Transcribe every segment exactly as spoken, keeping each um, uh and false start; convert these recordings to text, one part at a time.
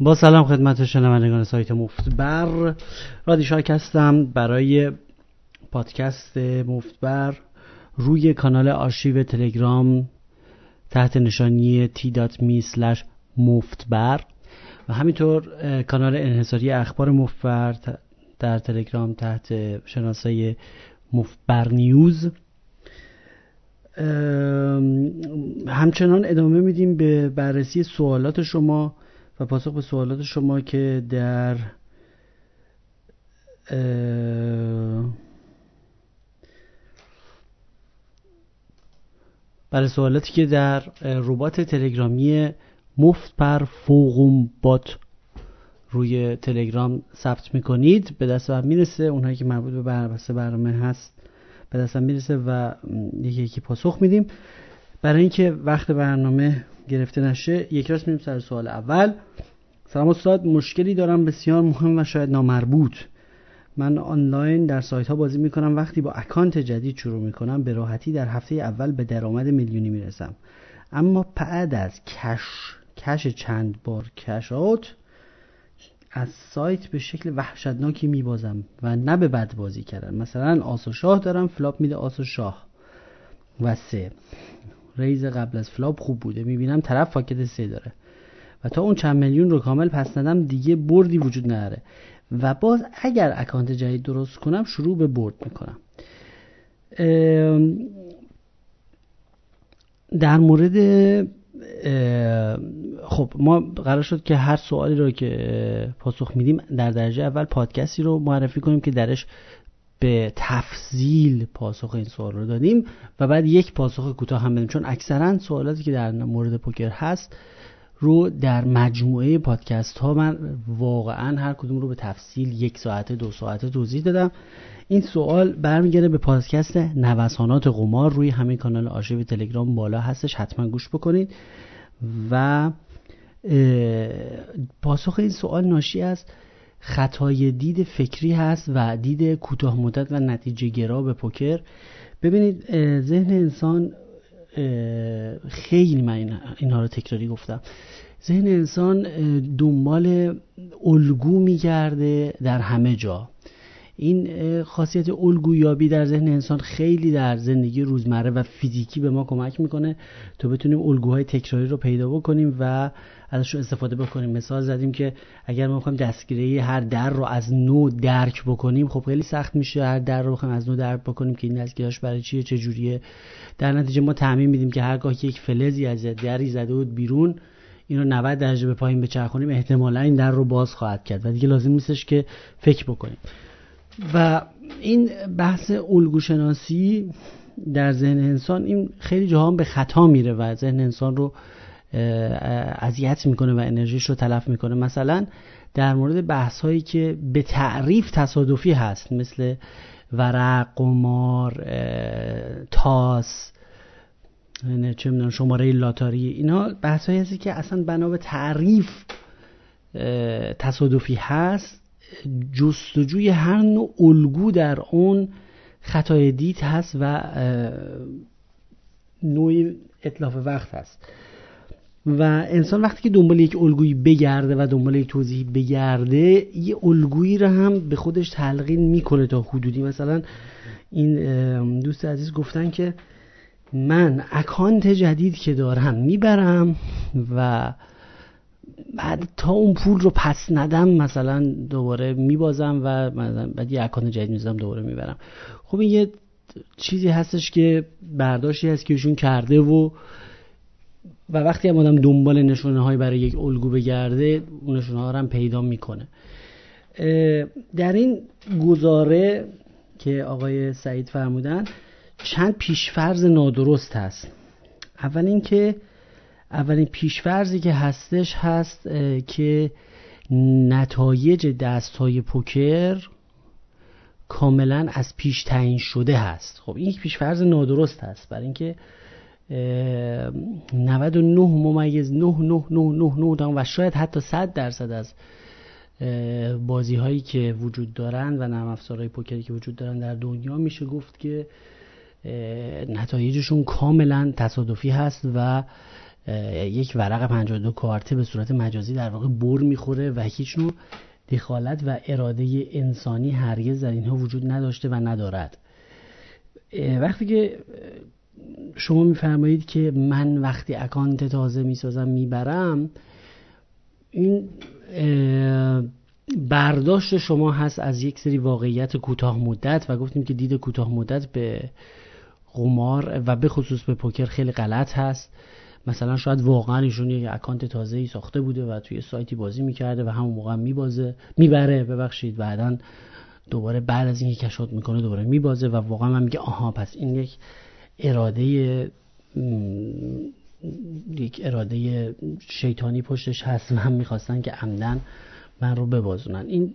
با سلام خدمت شنوندگان سایت مفتبر، رادی شاک هستم برای پادکست مفتبر روی کانال آرشیو تلگرام تحت نشانی تی دات می اسلش مفتبر و همینطور کانال انحصاری اخبار مفتبر در تلگرام تحت شناسه مفتبر نیوز. همچنان ادامه میدیم به بررسی سوالات شما و پاسخ به سوالات شما که در برای سوالاتی که در ربات تلگرامی مفتبر فوقم بات روی تلگرام ثبت میکنید به دست هم میرسه. اونهایی که مربوط به بررسی برنامه هست به دست هم میرسه و یکی یکی پاسخ میدیم. برای اینکه وقت برنامه گرفته نشه یک راست میریم سر سوال اول. سلام استاد، مشکلی دارم بسیار مهم و شاید نامربوط. من آنلاین در سایت ها بازی میکنم. وقتی با اکانت جدید شروع میکنم به راحتی در هفته اول به درآمد میلیونی میرسم، اما بعد از کش کش چند بار کش اوت از سایت به شکل وحشتناکی میبازم و نه به بد بازی کردن. مثلا آس و شاه دارم، فلاپ میده آس و شاه و سه. ریز قبل از فلاپ خوب بوده، میبینم طرف فاکت سه داره و تا اون چند میلیون رو کامل پس ندم دیگه بردی وجود نداره و باز اگر اکانت جدید درست کنم شروع به برد میکنم. در مورد خب ما قرار شد که هر سوالی رو که پاسخ میدیم در درجه اول پادکستی رو معرفی کنیم که درش به تفصیل پاسخ این سوال رو دادیم و بعد یک پاسخ کوتاه هم بدیم، چون اکثرا سوالاتی که در مورد پوکر هست رو در مجموعه پادکست ها من واقعا هر کدوم رو به تفصیل یک ساعته دو ساعته توضیح دادم. این سوال برمیگرده به پادکست نوسانات قمار روی همین کانال آرشیو تلگرام بالا هستش، حتما گوش بکنید. و پاسخ این سوال ناشی از خطای دید فکری هست و دید کوتاه مدت و نتیجه گرا به پوکر. ببینید ذهن انسان، خیلی من اینها رو تکراری گفتم، ذهن انسان دنبال الگو میگرده در همه جا. این خاصیت الگویابی در ذهن انسان خیلی در زندگی روزمره و فیزیکی به ما کمک میکنه تا بتونیم الگوهای تکراری رو پیدا بکنیم و ازشون استفاده بکنیم. مثال زدیم که اگر ما بخوایم دستگیری هر در رو از نو درک بکنیم خب خیلی سخت میشه. هر در رو بخوایم از نو درک بکنیم که این دستگیریاش برای چیه، چه جوریه. در نتیجه ما تعمیم میدیم که هرگاه که یک فلزی از دری زده بود بیرون، اینو نود درجه به پایین بچرخونیم احتمالاً این در رو باز خواهد کرد و دیگه لازم نیستش که فکر بکنیم. و این بحث الگوشناسی در ذهن انسان، این خیلی جاها به خطا میره و ذهن انسان رو اذیت میکنه و انرژیش رو تلف میکنه. مثلا در مورد بحث هایی که به تعریف تصادفی هست مثل ورق، قمار، تاس، چه میدونم شماره لاتاری، اینا بحث هایی هستی که اصلا بنا به تعریف تصادفی هست. جستجوی هر نوع الگو در اون خطای دید هست و نوعی اتلاف وقت هست و انسان وقتی که دنبال یک الگویی بگرده و دنبال یک توضیحی بگرده یه الگویی رو هم به خودش تلقین میکنه تا حدودی. مثلا این دوست عزیز گفتن که من اکانت جدید که دارم میبرم و بعد تا اون پول رو پس ندم مثلا دوباره میبازم و بعد یه اکانت جدید میزنم دوباره میبرم. خب این یه چیزی هستش که برداشتی هست که ایشون کرده و و وقتی هم آدم دنبال نشونه های برای یک الگو بگرده اون نشونه ها رو هم پیدا میکنه. در این گزاره که آقای سعید فرمودن چند پیشفرض نادرست هست. اول این که اولین پیشفرضی که هستش هست که نتایج دست‌های پوکر کاملا از پیش تعیین شده هست. خب این یک پیشفرض نادرست هست برای اینکه نود و نه ممیز نه هزار و نهصد و نود و نه و شاید حتی صد درصد از بازی هایی که وجود دارند و نرم افزارهای پوکری که وجود دارند در دنیا میشه گفت که نتایجشون کاملا تصادفی هست و یک ورق پنجاه و دو کارته به صورت مجازی در واقع بر میخوره و هیچ نوع دخالت و اراده انسانی هرگز در اینها وجود نداشته و ندارد. وقتی که شما میفرمایید که من وقتی اکانت تازه میسازم میبرم، این برداشت شما هست از یک سری واقعیت کوتاه مدت و گفتیم که دید کوتاه مدت به قمار و به خصوص به پوکر خیلی غلط هست. مثلا شاید واقعا ایشون یک اکانت تازه‌ای ساخته بوده و توی سایتی بازی میکرده و همون موقع میبازه میبره ببخشید بعدن دوباره بعد از اینکه کشات میکنه دوباره میبازه و واقعا من میگه آها پس این یک اراده یک اراده شیطانی پشتش هست و هم میخواستن که عمدن من رو ببازونن. این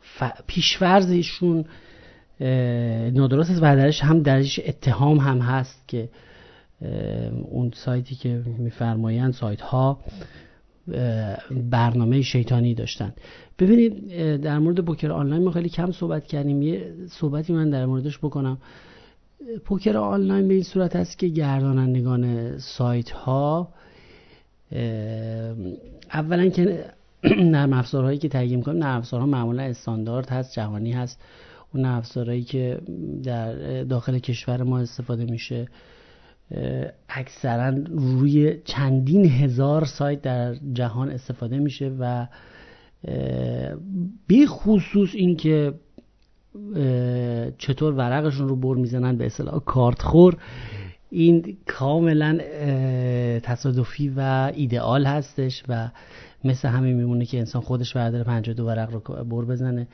ف... پیش‌فرضشون نادرست است و درش هم درش اتهام هم هست که اون سایتی که میفرمایند سایت ها برنامه شیطانی داشتن. ببینید در مورد پوکر آنلاین ما خیلی کم صحبت کردیم، یه صحبتی من در موردش بکنم. پوکر آنلاین به این صورت است که گردانندگان سایت ها اولا که نرم افزارهایی که تهیه می‌کنن نرم افزارها معمولا استاندارد هست، جهانی هست. اون نرم افزارهایی که در داخل کشور ما استفاده میشه اکثرا روی چندین هزار سایت در جهان استفاده میشه و به خصوص این که چطور ورقشون رو بر میزنن به اصطلاح کارت خور، این کاملا تصادفی و ایدئال هستش و مثل همین میمونه که انسان خودش برداره پنجاه و دو ورق رو بر بزنه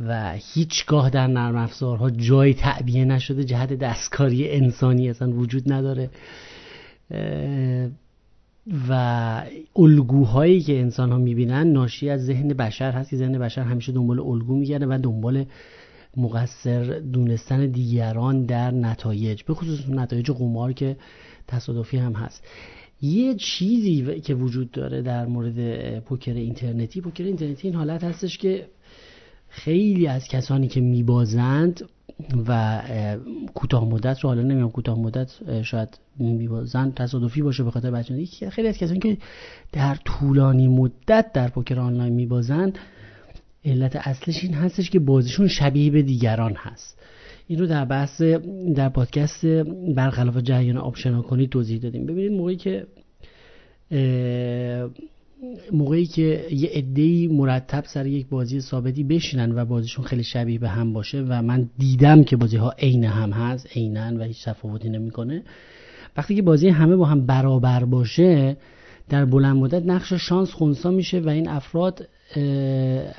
و هیچگاه در نرم افزارها جای تعبیه نشده جهت دستکاری انسانی اصلا وجود نداره و الگوهایی که انسان ها میبینن ناشی از ذهن بشر هست که ذهن بشر همیشه دنبال الگو میگرده و دنبال مقصر دونستن دیگران در نتایج، به خصوص نتایج قمار که تصادفی هم هست. یه چیزی که وجود داره در مورد پوکر اینترنتی، پوکر اینترنتی این حالت هستش که خیلی از کسانی که میبازند و کوتاه مدت رو، حالا نمیام کوتاه مدت شاید میبازند تصادفی باشه به خاطر بچه‌ها، خیلی از کسانی که در طولانی مدت در پوکر آنلاین میبازند علت اصلش این هستش که بازیشون شبیه به دیگران هست. این رو در بحث در پادکست برخلاف جریان آب شناکنی توضیح دادیم. ببینید موقعی که موقعی که یه عده‌ای مرتب سر یک بازی ثابتی بشینن و بازیشون خیلی شبیه به هم باشه و من دیدم که بازی‌ها عین هم هست، عینن و هیچ تفاوتی نمی‌کنه. وقتی که بازی همه با هم برابر باشه در بلند مدت نقش شانس خنثی میشه و این افراد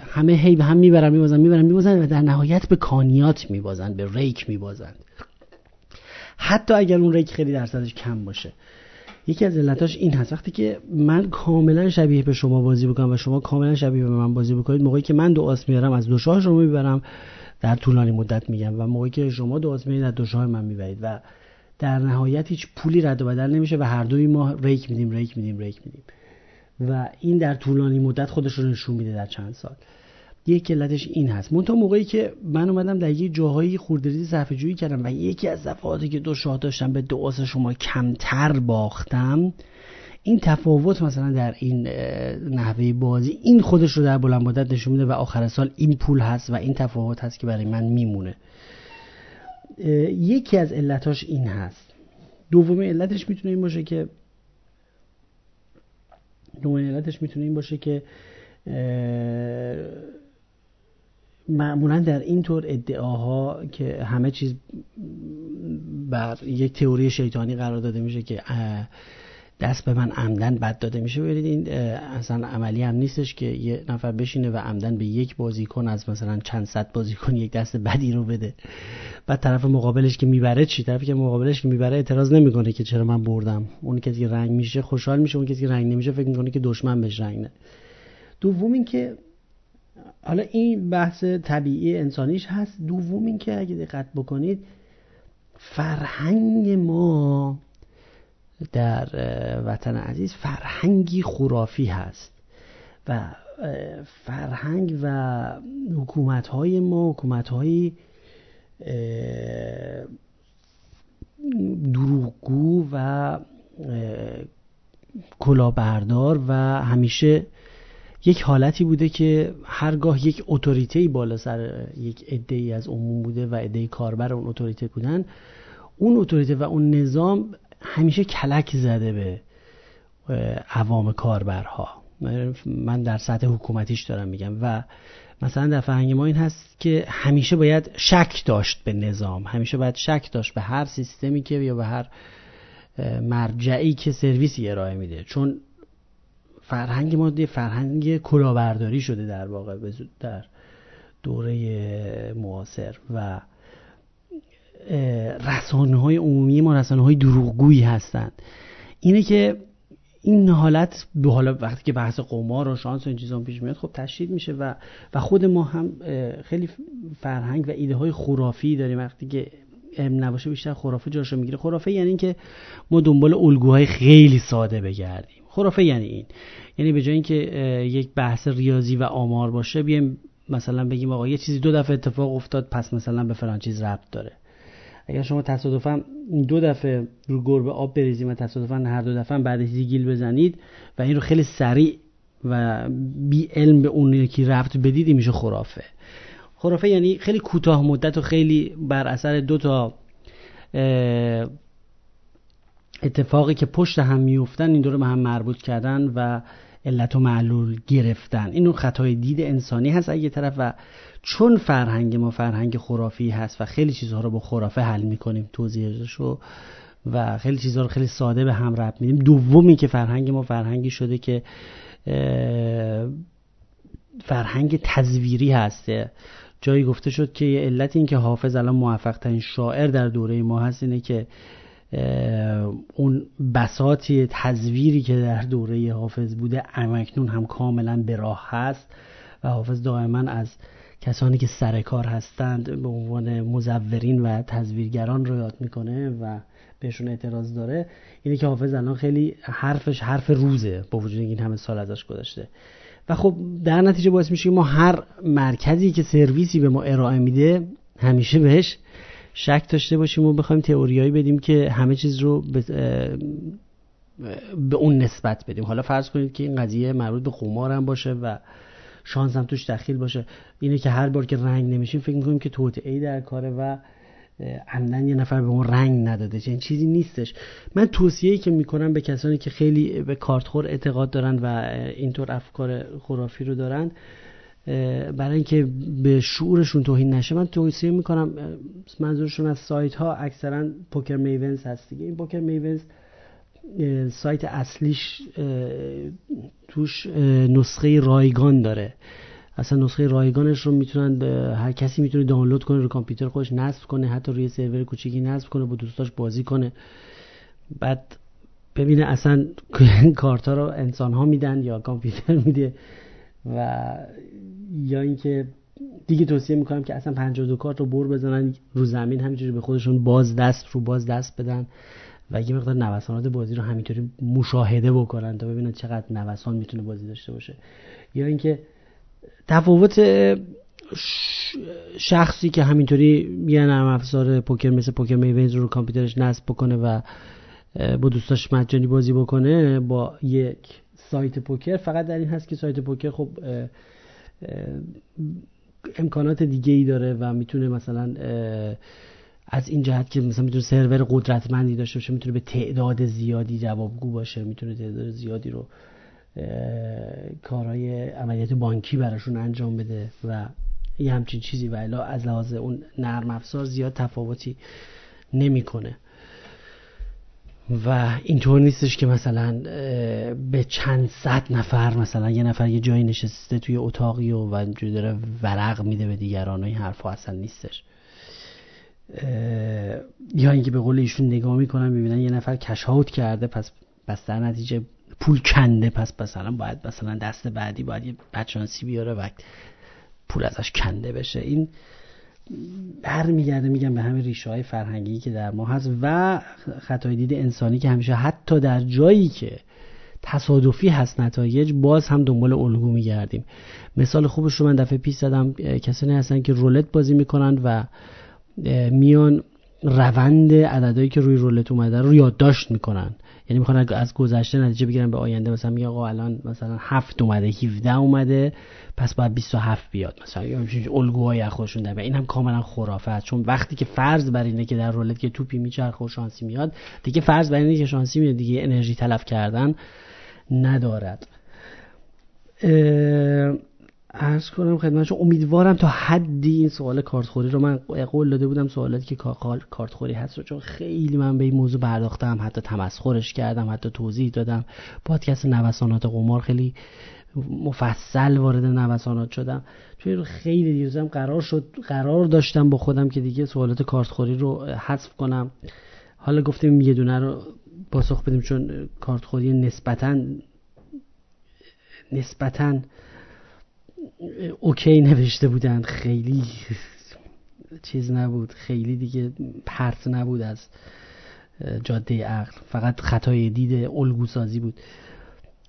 همه هی به هم میبرن میبازن میبرن میبازن و در نهایت به کانیات میبازن، به ریک میبازن، حتی اگر اون ریک خیلی درصدش کم باشه. یکی از علتاش این هست. وقتی که من کاملا شبیه به شما بازی بکنم و شما کاملا شبیه به من بازی بکنید، موقعی که من دو آس میارم از دو شاه شما میبرم در طولانی مدت میگم و موقعی که شما دو آس میارید از دو شاه من میبرید و در نهایت هیچ پولی رد و بدل نمیشه و هر دوی ما ریک میدیم ریک میدیم ریک میدیم و این در طولانی مدت خودش رو نشون میده در چند سال. یک علتش این هست. من تا موقعی که من اومدم در یه جاهایی خوردریزی صفحه جویی کردم و یکی از دفعاتی که دو شاه داشتم به دو آس شما کمتر باختم، این تفاوت مثلا در این نحوه بازی این خودش رو در بلند مدت نشون میده و آخر سال این پول هست و این تفاوت هست که برای من میمونه. یکی از علتاش این هست. دومی علتش میتونه این باشه که دومین علتش میتونه این باشه که معمولا در اینطور ادعاها که همه چیز بر یک تئوری شیطانی قرار داده میشه که دست به من عمدن بد داده میشه، ببینید این اصلا عملی هم نیستش که یه نفر بشینه و عمدن به یک بازیکن از مثلا چند صد بازیکن یک دست بدی رو بده. بعد طرف مقابلش که میبره چی؟ طرفی که مقابلش که میبره اعتراض نمیکنه که چرا من بردم. اون کسی که رنگ میشه خوشحال میشه، اون کسی که رنگ نمیشه فکر میکنه که دشمن بهش رنگ نده. دوم این که حالا این بحث طبیعی انسانیش هست. دوم این که اگه دقت بکنید فرهنگ ما در وطن عزیز فرهنگی خرافی هست و فرهنگ و حکومت‌های ما حکومت‌های دروغگو و کلاهبردار و همیشه یک حالتی بوده که هرگاه یک اتوریته‌ای بالا سر یک عده‌ای از عموم بوده و عده کاربر اون اتوریته بودن، اون اتوریته و اون نظام همیشه کلک زده به عوام کاربرها. من در سطح حکومتیش دارم میگم. و مثلا در فرهنگ ما این هست که همیشه باید شک داشت به نظام، همیشه باید شک داشت به هر سیستمی که یا به هر مرجعی که سرویسی ارائه میده، چون فرهنگ ما یه فرهنگ کلاهبرداری شده در واقع در دوره معاصر. و رسانه‌های عمومی ما رسانه‌های دروغگویی هستند. اینه که این حالت به حالا وقتی که بحث قمار و شانس و این چیزا پیش میاد خب تشدید میشه و و خود ما هم خیلی فرهنگ و ایده های خرافی داریم. وقتی که علم نباشه بیشتر خرافه جاشو میگیره. خرافه یعنی این که ما دنبال الگوهای خیلی ساده بگردیم. خرافه یعنی این، یعنی به جای اینکه یک بحث ریاضی و آمار باشه بیایم مثلا بگیم آقا یه چیزی دو دفعه اتفاق افتاد پس مثلا به فلان چیز ربط داره. اگر شما تصادفاً دو دفعه رو گربه آب بریزید و تصادفاً هر دو دفعه بعدش گیل بزنید و این رو خیلی سریع و بی علم به اون یکی ربط بدید، میشه خرافه. خرافه یعنی خیلی کوتاه مدت و خیلی بر اثر دو تا اتفاقی که پشت هم میافتن این دو رو به هم مربوط کردن و علت و معلول گرفتن. این اون خطای دید انسانی هست از یه طرف، و چون فرهنگ ما فرهنگ خرافی هست و خیلی چیزها رو با خرافه حل میکنیم توضیحشو و خیلی چیزها رو خیلی ساده به هم ربط میدیم. دومی که فرهنگ ما فرهنگی شده که فرهنگ تزویری هسته. جایی گفته شد که یه علت این که حافظ الان موفق ترین شاعر در دوره ما هست اینه که اون بساط تزویری که در دوره حافظ بوده اکنون هم کاملا به راه هست و حافظ دائما از کسانی که سر کار هستند به عنوان مزورین و تزویرگران رو یاد میکنه و بهشون اعتراض داره. اینه که حافظ الان خیلی حرفش حرف روزه با وجود این همه سال ازش گذشته و خب در نتیجه باعث میشه که ما هر مرکزی که سرویسی به ما ارائه میده همیشه بهش شک داشته باشیم و بخوایم تئوریایی بدیم که همه چیز رو به, به اون نسبت بدیم. حالا فرض کنید که این قضیه مربوط به قمار هم باشه و شانس هم توش دخیل باشه. اینه که هر بار که رنگ نمیشیم فکر میکنیم که توطئه‌ای در کاره و عمدن یه نفر به اون رنگ نداده. چنین چیزی نیستش. من توصیه‌ای که میکنم به کسانی که خیلی به کارتخور اعتقاد دارن و اینطور افکار خرافی رو دارن، برای اینکه به شعورشون توهین نشه، من توصیه میکنم منظورشون از سایت ها اکثرا پوکر میونز هست دیگه. این پوکر میونز سایت اصلیش توش نسخه رایگان داره. اصلا نسخه رایگانش رو میتونن هر کسی میتونه دانلود کنه، رو کامپیوتر خودش نصب کنه، حتی روی سرور کوچیکی نصب کنه، با دوستاش بازی کنه، بعد ببینه اصلا کارتا رو انسان ها میدن یا کامپیوتر میده. و یا اینکه دیگه توصیه میکنم که اصلا پنجاه و دو کارت رو بر بزنن رو زمین، همینجوری به خودشون باز دست رو باز دست بدن و یه مقدار نوسانات بازی رو همینطوری مشاهده بکنن تا ببینن چقدر نوسان میتونه بازی داشته باشه. یا اینکه تفاوت شخصی که همینطوری یه نرم افزار پوکر مثل پوکر میونز رو کامپیوترش نصب بکنه و با دوستاش مجانی بازی بکنه با یک سایت پوکر، فقط در این هست که سایت پوکر خب امکانات دیگه‌ای داره و میتونه مثلا از این جهت که مثلا میتونه سرور قدرتمندی داشته باشه، میتونه به تعداد زیادی جوابگو باشه، میتونه تعداد زیادی رو کارهای عملیات بانکی براشون انجام بده و یه همچین چیزی، و الا از لحاظ اون نرم افزار زیاد تفاوتی نمی‌کنه و اینطور نیستش که مثلا به چند صد نفر مثلا یه نفر یه جایی نشسته توی اتاقی و اونجوری داره ورق میده به دیگران و این حرفا اصلا نیستش. یا اینکه به قول ایشون نگاه میکنن میبینن یه نفر کشاوت کرده پس پس در نتیجه پول کنده، پس مثلا باید مثلا دست بعدی باید یه بچانسی بیاره و پول ازش کنده بشه. این برمیگرده میگم به همه ریشه‌های فرهنگی که در ما هست و خطای دید انسانی که همیشه حتی در جایی که تصادفی هست نتایج باز هم دنبال الگو میگردیم. مثال خوبش رو من دفعه پیش زدم، کسانی هستن که رولت بازی میکنن و میان روند عددهایی که روی رولت اومده رو یادداشت میکنن. یعنی میخوان از گذشته نتیجه بگیرن به آینده، مثلا میگه آقا الان مثلا هفت اومده، هفده اومده، پس باید بیست و هفت بیاد مثلا، یا همچین الگوهای از خودشون داره. این هم کاملا خرافه است، چون وقتی که فرض بر اینه که در رولت که توپی میچرخه و شانسی میاد، دیگه فرض بر اینه که شانسی میاد، دیگه انرژی تلف کردن ندارد. عرض کنم خدمتتون امیدوارم تا حدی این سوال کارتخوری رو، من قول داده بودم سوالاتی که کارتخوری هست رو، چون خیلی من به این موضوع پرداختم، حتی تمسخرش کردم، حتی توضیح دادم، پادکست نوسانات قمار خیلی مفصل وارد نوسانات شدم توی، خیلی دیروزم قرار شد قرار داشتم با خودم که دیگه سوالات کارتخوری رو حذف کنم. حالا گفتیم یه دونه رو پاسخ بدیم، چون کارتخوری نسبتاً نسبتاً اوکی نوشته بودن، خیلی چیز نبود، خیلی دیگه پرت نبود از جاده عقل، فقط خطای دید الگوسازی بود.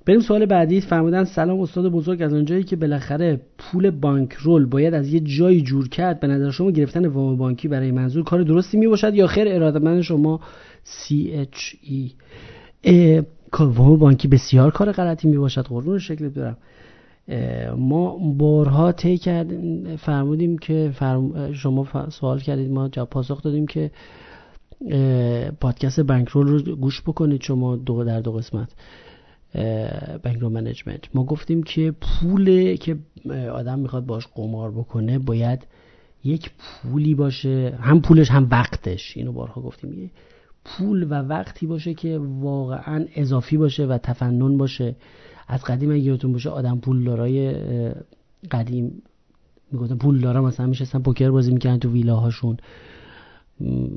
بریم سوال بعدی. فرمودن سلام استاد بزرگ، از اونجایی که بالاخره پول بانکرول باید از یه جایی جور کرد، به نظر شما گرفتن وام بانکی برای منظور کار درستی می باشد یا خیر؟ ارادتمند شما سی اچ ای. وام بانکی بسیار کار غلطی می باشد، قربون شکلت برم. ما بارها طی کردیم فرمودیم که فرم... شما سوال کردید، ما جواب پاسخ دادیم که پادکست بانکرول رو گوش بکنید، شما دو در دو قسمت بانکرول منیجمنت، ما گفتیم که پول که آدم میخواد باش قمار بکنه باید یک پولی باشه، هم پولش هم وقتش، اینو بارها گفتیم، یه پول و وقتی باشه که واقعا اضافی باشه و تفنن باشه. از قدیم اگه یادتون باشه آدم پولدارای قدیم میگفتن پولدارا مثلا میشستن پوکر بازی میکردن تو ویلاهاشون،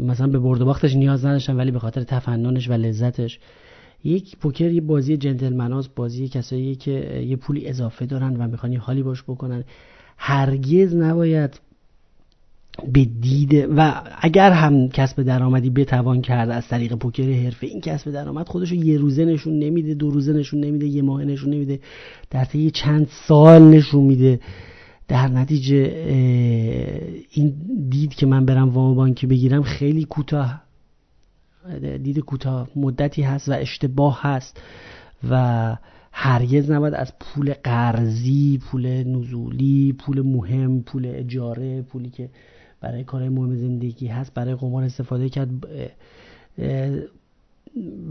مثلا به برد و باختش نیاز نداشتن، ولی به خاطر تفننش و لذتش. یک پوکر یه بازی جنتلمناست، بازی کسایی که یه پولی اضافه دارن و میخوان یه حالی باش بکنن. هرگز نباید به دیده و اگر هم کسب درآمدی بتوان کرد از طریق پوکر حرفه، این کسب درآمد خودشو یه روزه نشون نمیده، دو روزه نشون نمیده، یه ماه نشون نمیده، در طی چند سال نشون میده. در نتیجه این دید که من برم وام بانکی بگیرم خیلی کوتاه، دید کوتاه مدتی هست و اشتباه هست و هرگز نباید از پول قرضی، پول نزولی، پول مهم، پول اجاره، پولی که برای کارهای مهم زندگی هست برای قمار استفاده کرد.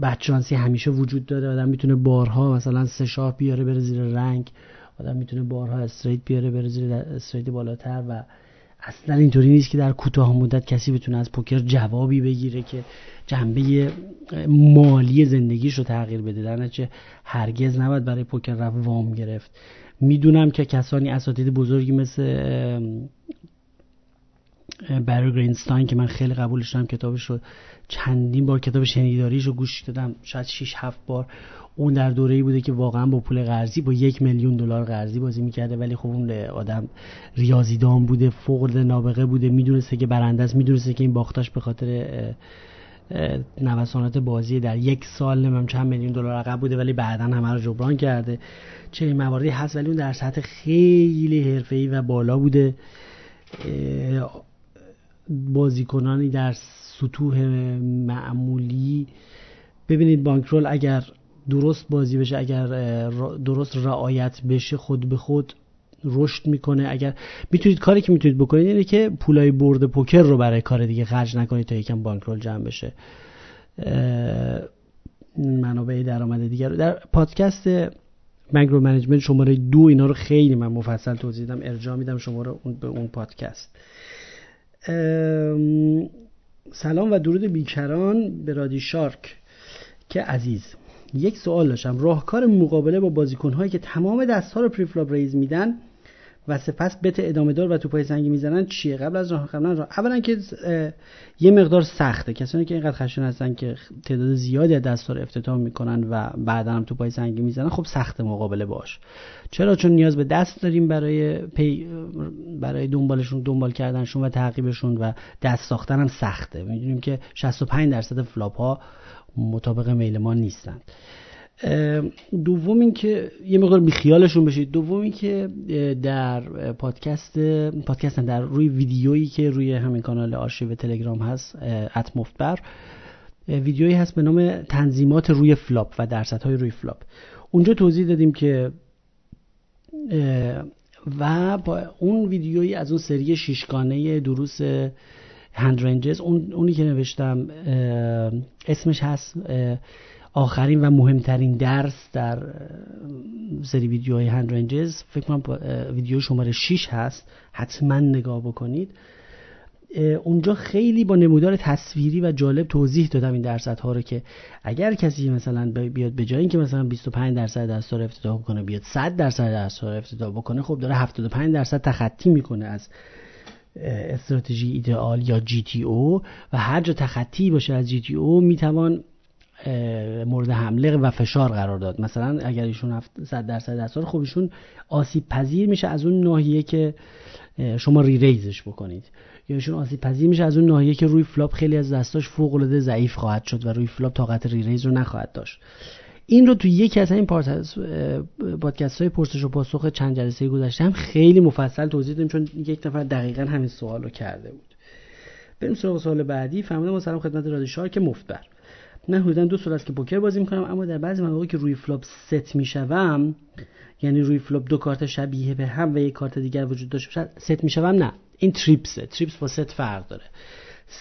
بدشانسی همیشه وجود داره، آدم میتونه بارها مثلا سه شاه بیاره بره زیر رنگ، آدم میتونه بارها استریت بیاره بره زیر استریت بالاتر، و اصلا اینطوری نیست که در کوتاه مدت کسی بتونه از پوکر جوابی بگیره که جنبه مالی زندگیش رو تغییر بده. در نتیجه هرگز نباید برای پوکر رفت وام گرفت. میدونم که کسانی اساتید بزرگی مثل بری گرینستاین که من خیلی قبولش دارم، کتابش رو چندین بار، کتاب شنیداریش رو گوش دادم شاید شش هفت بار، اون در دوره‌ای بوده که واقعا با پول قرضی، با یک میلیون دلار قرضی بازی میکرده، ولی خب اون آدم ریاضیدان بوده، فوق نابغه بوده، میدونسته که برنده است، میدونسته که این باختاش به خاطر نوسانات بازی در یک سال نمیم چند میلیون دلار عقب بوده، ولی بعداً همه رو جبران کرده. چه مواردی هست، ولی اون در سطح خیلی حرفه‌ای و بالا بوده. بازیکنانی در سطوح معمولی، ببینید بانکرول اگر درست بازی بشه، اگر درست رعایت بشه، خود به خود رشد میکنه. اگر میتونید، کاری که میتونید بکنید اینه که پولای برد پوکر رو برای کار دیگه خرج نکنید تا یکم بانکرول جمع بشه، منابع درآمد دیگر رو. در پادکست مایکرو منیجمنت شماره دو اینا رو خیلی من مفصل توضیح دادم، ارجاع میدم شما رو به اون پادکست. سلام و درود بیکران به رادی شارک که عزیز، یک سوال داشتم. راهکار مقابله با بازیکن‌هایی که تمام دست‌ها رو پریفلاپ ریز میدن و سپس بت ادامه دار و توپای سنگی میزنن چیه؟ قبل از راه قبل از راه اولا که یه مقدار سخته، کسانی که اینقدر خشن هستن که تعداد زیادی از دست‌ها رو افتتاح میکنن و بعدا هم توپای سنگی میزنن، خب سخته مقابله باش. چرا؟ چون نیاز به دست داریم برای پی برای دنبالشون، دنبال کردنشون و تعقیبشون، و دست ساختن هم سخته. میدونیم که شصت و پنج درصد فلاپ ها مطابق میل ما نیستن. دوم این که یه مقدار بیخیالشون بشید. دوم این که در پادکست پادکستن در روی ویدیویی که روی همین کانال آرشیو تلگرام هست، ات مفتبر، ویدیویی هست به نام تنظیمات روی فلاپ و درصدهای روی فلاپ. اونجا توضیح دادیم که و با اون ویدیویی از اون سری شیشگانه دروس هند رنجز، اون اونی که نوشتم اسمش هست آخرین و مهمترین درس در سری ویدیوهای هند رنجز، فکر کنم ویدیو شماره شش هست، حتما نگاه بکنید. اونجا خیلی با نمودار تصویری و جالب توضیح دادم این درصدها رو که اگر کسی مثلا بیاد به جای اینکه مثلا بیست و پنج درصد درصد رو افتتاح بکنه بیاد صد درصد درصد رو افتتاح بکنه، خب داره هفتاد و پنج درصد تخطی میکنه از استراتژی ایدئال یا جی تی او، و هر جا تخطی باشه از جی تی او میتوان مورد حمله و فشار قرار داد. مثلا اگر ایشون صد درصد درصد، خب ایشون آسیب پذیر میشه از اون ناحیه که شما ری ریزش بکنید، یا ایشون آسیب پذیر میشه از اون ناحیه که روی فلاپ خیلی از دستاش فوق العاده ضعیف خواهد شد و روی فلاپ طاقت ری ریز رو نخواهد داشت. این رو تو یکی از این پادکست های پرسش و پاسخ چند جلسه گذشته هم خیلی مفصل توضیح دادیم، چون یک نفر دقیقاً همین سوال رو کرده بود. بریم سراغ سوال بعدی. فرمودم ما سلام خدمت رادیو شارک مفتبر، من حدوداً دو سال است که پوکر بازی میکنم، اما در بعضی مواقع که روی فلاپ ست میشوم، یعنی روی فلاپ دو کارت شبیه به هم و یک کارت دیگر وجود داشته باشد ست میشوم، نه، این تریپسه. تریپس با ست فرق داره.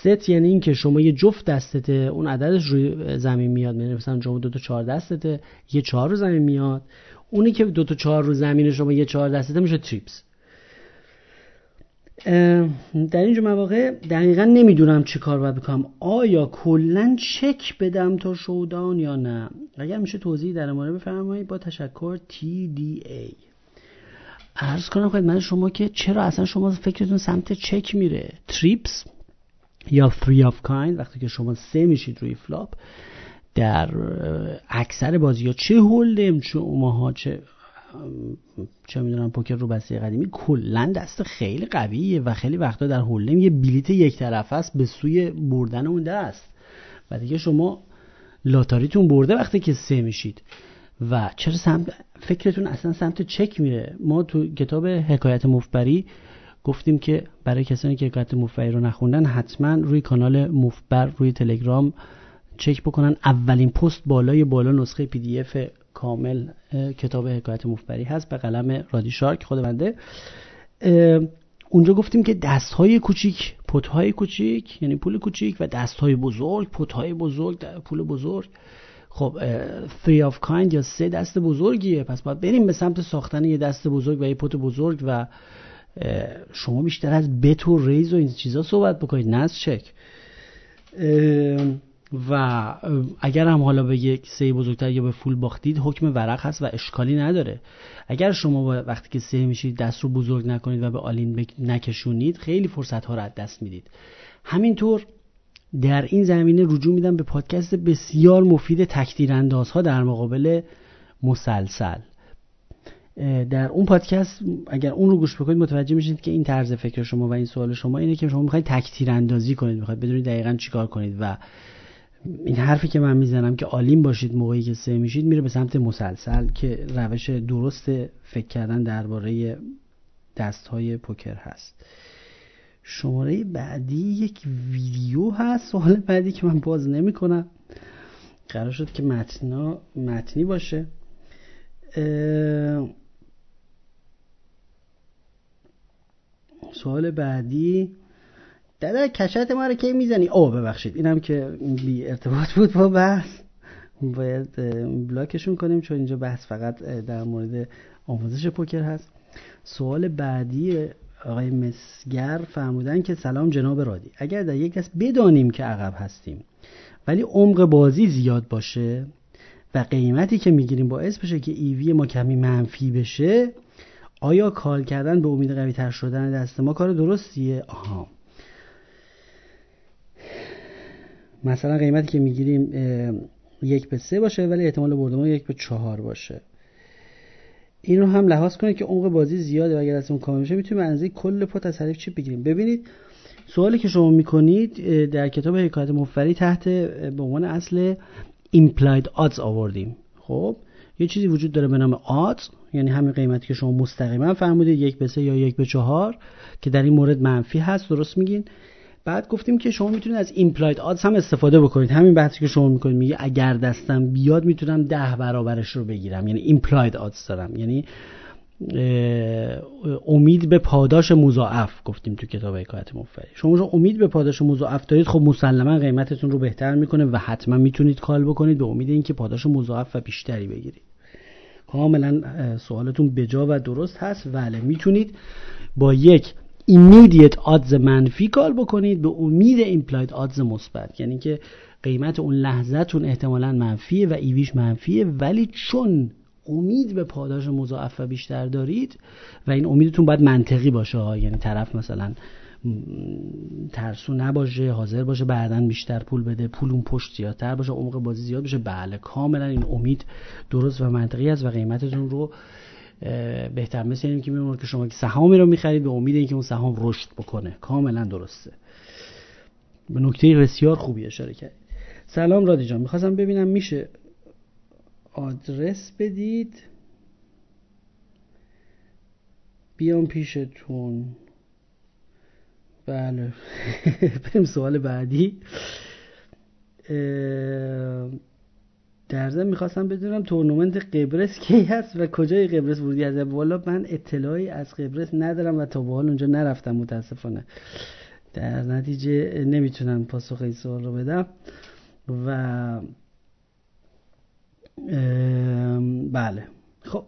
ست یعنی این که شما یه جفت دستته اون عددش روی زمین میاد، یعنی مثلا شما دو تا چهار دستته یه چهار رو زمین میاد، اونی که دو تا چهار رو زمین شما یه چهار دستته میشه تریپس. در اینجور مواقع دقیقا نمیدونم چه کار باید بکنم، آیا کلن چک بدم تا شودان یا نه؟ اگر میشه توضیح در مورد بفرمایید، با تشکر. تی دی ای. عرض کنم خدمت شما که چرا اصلا شما فکرتون سمت چک میره. تریپس یا three of kind، وقتی که شما سه میشید روی فلاپ، در اکثر بازی ها چه هولدم چه اوماها چه چه میدونم پوکر رو بسته قدیمی، کلا دست خیلی قویه و خیلی وقتا در هولدم یه بلیت یک طرفه است به سوی بردن اون دست و دیگه شما لاتاریتون برده وقتی که سه میشید. و چرا سمت فکرتون اصلا سمت چک میره؟ ما تو کتاب حکایت مفتبری گفتیم که برای کسانی که حکایت مفتبری رو نخوندن حتما روی کانال مفتبر روی تلگرام چک بکنن، اولین پست بالای بالا نسخه پی دی اف کامل کتاب حکایت مفتبری هست به قلم رادی شارک خود بنده. اونجا گفتیم که دست‌های کوچیک پت‌های کوچیک یعنی پول کوچیک و دست‌های بزرگ پت‌های بزرگ پول بزرگ. خب three of kind یا سه دست بزرگیه، پس باید بریم به سمت ساختن یه دست بزرگ و یه پت بزرگ و شما بیشتر از بت و ریز و این چیزا صحبت بکنید، نه از چک. و اگر هم حالا به یک سه بزرگتر یا به فول باختید حکم ورق هست و اشکالی نداره. اگر شما وقتی که سه میشید دست رو بزرگ نکنید و به آلین نکشونید خیلی فرصت ها رو از دست میدید. همینطور در این زمینه رجوع میدم به پادکست بسیار مفید تک‌تیراندازها در مقابل مسلسل. در اون پادکست اگر اون رو گوش بکنید متوجه میشید که این طرز فکر شما و این سوال شما اینه که شما میخواید تک‌تیراندازی کنید، میخواید بدونید دقیقاً چیکار کنید. و این حرفی که من میزنم که آلین باشید موقعی که سه میشید میره به سمت مسلسل که روش درست فکر کردن درباره دست‌های پوکر هست. شماره بعدی یک ویدیو هست. سوال بعدی که من باز نمی کنم، قرار شد که متنا متنی باشه. سوال بعدی دادا کشت ما رو کی میزنی؟ اوه ببخشید، اینم که بی ارتباط بود با بحث، باید بلاکشون کنیم چون اینجا بحث فقط در مورد آموزش پوکر هست. سوال بعدی آقای مسگر فرمودن که سلام جناب رادی، اگر در یک دست بدانیم که عقب هستیم ولی عمق بازی زیاد باشه و قیمتی که میگیریم باعث بشه که ایوی ما کمی منفی بشه، آیا کال کردن به امید قوی تر شدن دست ما کار درستیه؟ آها، مثلا قیمتی که میگیریم یک به سه باشه ولی احتمال برد ما یک به چهار باشه. این رو هم لحاظ کنید که عمق بازی زیاده و اگر دستمون کامل میشه میتونیم اندازه کل پات از حریف چی بگیریم. ببینید سوالی که شما میکنید در کتاب حکایت مفتبری تحت به عنوان اصل implied odds آوردیم. خب یه چیزی وجود داره به نام آدز، یعنی همین قیمتی که شما مستقیما فرمودید یک به سه یا یک به چهار که در این مورد منفی هست، درست میگین. بعد گفتیم که شما میتونید از ایمپلاید آدز هم استفاده بکنید، همین بحثی که شما میکنید، میگه اگر دستم بیاد میتونم ده برابرش رو بگیرم، یعنی ایمپلاید آدز دارم، یعنی امید به پاداش مضاعف. گفتیم تو کتاب حکایت مفرد شما رو امید به پاداش مضاعف دارید، خب مسلما قیمتتون رو بهتر میکنه و حتما میتونید کال بکنید به امید اینکه پاداش مضاعف و بیشتری بگیرید. کاملا سوالتون بجا و درست هست. ولی میتونید با یک immediate odds منفی کال بکنید به امید implied odds مثبت، یعنی که قیمت اون لحظهتون احتمالاً منفیه و ایویش منفیه، ولی چون امید به پاداش مضاعف بیشتر دارید و این امیدتون باید منطقی باشه، یعنی طرف مثلا ترسو نباشه، حاضر باشه بعدن بیشتر پول بده، پول اون پشت زیادتر باشه، عمق بازی زیاد بشه. بله کاملا این امید درست و منطقی است و قیمتتون رو بهتر می‌سازیم که می‌مونه که شما که سهامی رو می‌خرید به امید اینکه اون سهام رشد بکنه. کاملا درسته. به نکته بسیار خوبی اشاره کردید. سلام رادی جان، می‌خواستم ببینم میشه آدرس بدید بیام پیشتون. بله بریم سوال بعدی. در ضمن میخواستم بدونم تورنمنت قبرس کی هست و کجای قبرس ورودی هست. والا من اطلاعی از قبرس ندارم و تا به حال اونجا نرفتم متاسفانه، در نتیجه نمیتونم پاسخ این سوال رو بدم. و بله خب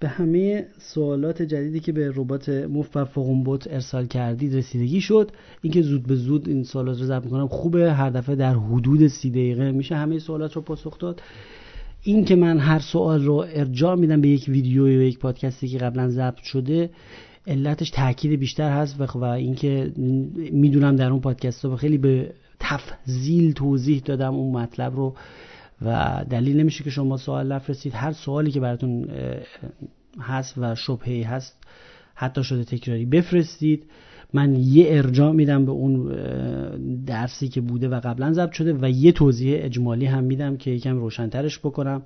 به همه سوالات جدیدی که به ربات موف و فوقون بوت ارسال کردید رسیدگی شد. اینکه زود به زود این سوالات رو ضبط میکنم خوبه، هر دفعه در حدود سی دقیقه میشه همه سوالات رو پاسخ داد. این که من هر سوال رو ارجاع میدم به یک ویدیو یا یک پادکستی که قبلا ضبط شده، علتش تاکید بیشتر هست و اینکه میدونم در اون پادکست ها خیلی به تفصیل توضیح دادم اون مطلب رو و دلیل نمیشه که شما سوال نفرستید. هر سوالی که براتون هست و شبهه‌ای هست حتی شده تکراری بفرستید، من یه ارجاع میدم به اون درسی که بوده و قبلا ضبط شده و یه توضیح اجمالی هم میدم که یکم روشن‌ترش بکنم.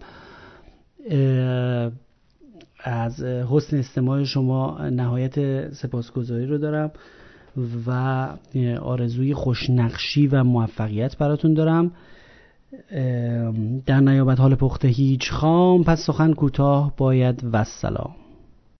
از حسن استماع شما نهایت سپاسگزاری رو دارم و آرزوی خوشنقشی و موفقیت براتون دارم. در نیابت حال پخته هیچ خام، پس سخن کوتاه باید و سلام.